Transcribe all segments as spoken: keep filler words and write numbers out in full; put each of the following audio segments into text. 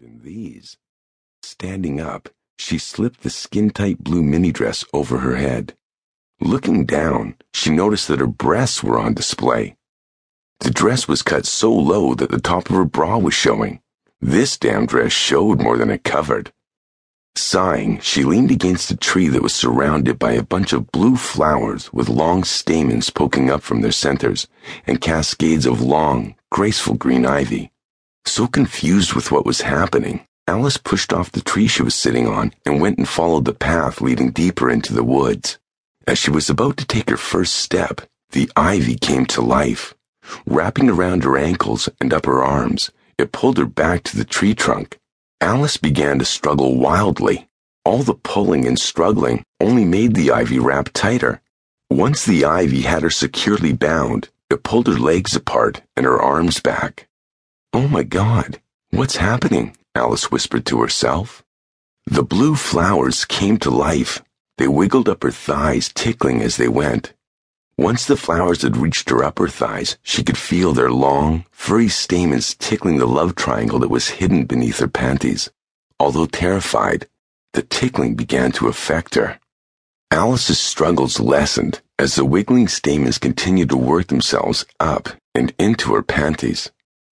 found in these. Standing up, she slipped the skin-tight blue mini-dress over her head. Looking down, she noticed that her breasts were on display. The dress was cut so low that the top of her bra was showing. This damn dress showed more than it covered. Sighing, she leaned against a tree that was surrounded by a bunch of blue flowers with long stamens poking up from their centers and cascades of long, graceful green ivy. So confused with what was happening, Alice pushed off the tree she was sitting on and went and followed the path leading deeper into the woods. As she was about to take her first step, the ivy came to life. Wrapping around her ankles and up her arms, it pulled her back to the tree trunk. Alice began to struggle wildly. All the pulling and struggling only made the ivy wrap tighter. Once the ivy had her securely bound, it pulled her legs apart and her arms back. "Oh my God, what's happening?" Alice whispered to herself. The blue flowers came to life. They wiggled up her thighs, tickling as they went. Once the flowers had reached her upper thighs, she could feel their long, furry stamens tickling the love triangle that was hidden beneath her panties. Although terrified, the tickling began to affect her. Alice's struggles lessened as the wiggling stamens continued to work themselves up and into her panties.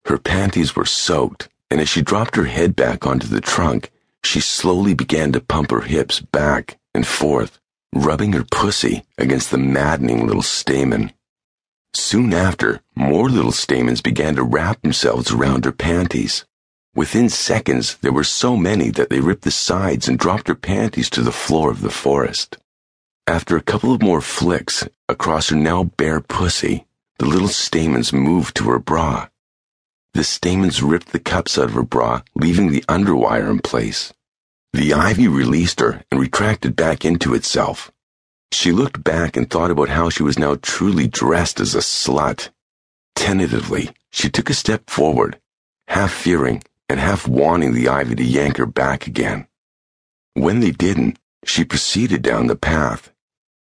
Her panties were soaked, and as she dropped her head back onto the trunk, she slowly began to pump her hips back and forth, rubbing her pussy against the maddening little stamen. Soon after, more little stamens began to wrap themselves around her panties. Within seconds, there were so many that they ripped the sides and dropped her panties to the floor of the forest. After a couple of more flicks across her now bare pussy, the little stamens moved to her bra. The stamens ripped the cups out of her bra, leaving the underwire in place. The ivy released her and retracted back into itself. She looked back and thought about how she was now truly dressed as a slut. Tentatively, she took a step forward, half fearing and half wanting the ivy to yank her back again. When they didn't, she proceeded down the path.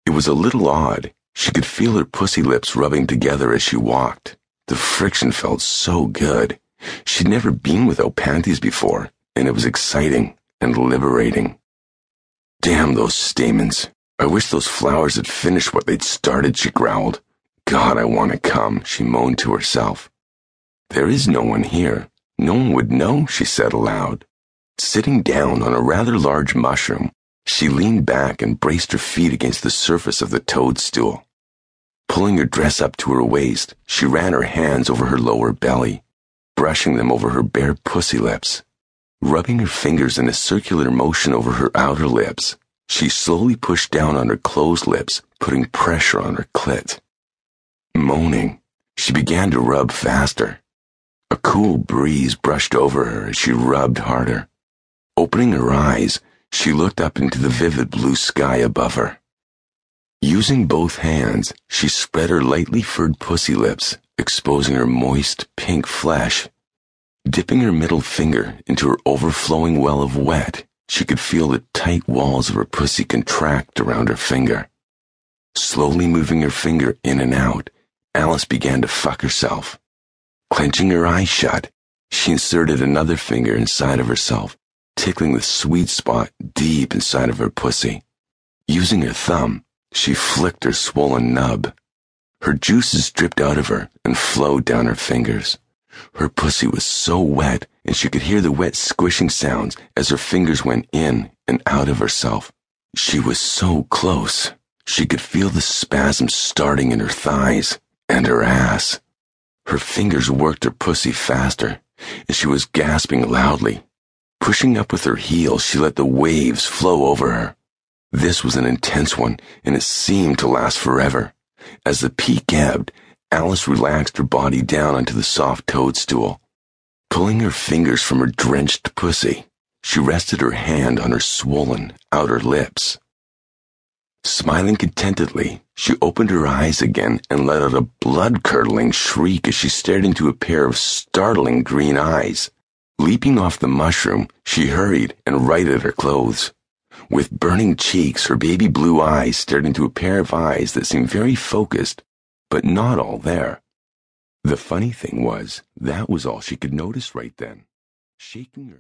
It was a little odd. She could feel her pussy lips rubbing together as she walked. The friction felt so good. She'd never been without panties before, and it was exciting and liberating. "Damn those stamens. I wish those flowers had finished what they'd started," she growled. "God, I want to come," she moaned to herself. "There is no one here. No one would know," she said aloud. Sitting down on a rather large mushroom, she leaned back and braced her feet against the surface of the toadstool. Pulling her dress up to her waist, she ran her hands over her lower belly, brushing them over her bare pussy lips. Rubbing her fingers in a circular motion over her outer lips, she slowly pushed down on her closed lips, putting pressure on her clit. Moaning, she began to rub faster. A cool breeze brushed over her as she rubbed harder. Opening her eyes, she looked up into the vivid blue sky above her. Using both hands, she spread her lightly furred pussy lips, exposing her moist, pink flesh. Dipping her middle finger into her overflowing well of wet, she could feel the tight walls of her pussy contract around her finger. Slowly moving her finger in and out, Alice began to fuck herself. Clenching her eyes shut, she inserted another finger inside of herself, tickling the sweet spot deep inside of her pussy. Using her thumb, she flicked her swollen nub. Her juices dripped out of her and flowed down her fingers. Her pussy was so wet, and she could hear the wet squishing sounds as her fingers went in and out of herself. She was so close. She could feel the spasms starting in her thighs and her ass. Her fingers worked her pussy faster, and she was gasping loudly. Pushing up with her heels, she let the waves flow over her. This was an intense one, and it seemed to last forever. As the peak ebbed, Alice relaxed her body down onto the soft toadstool. Pulling her fingers from her drenched pussy, she rested her hand on her swollen outer lips. Smiling contentedly, she opened her eyes again and let out a blood-curdling shriek as she stared into a pair of startling green eyes. Leaping off the mushroom, she hurried and righted her clothes. With burning cheeks, her baby blue eyes stared into a pair of eyes that seemed very focused, but not all there. The funny thing was, that was all she could notice right then. Shaking her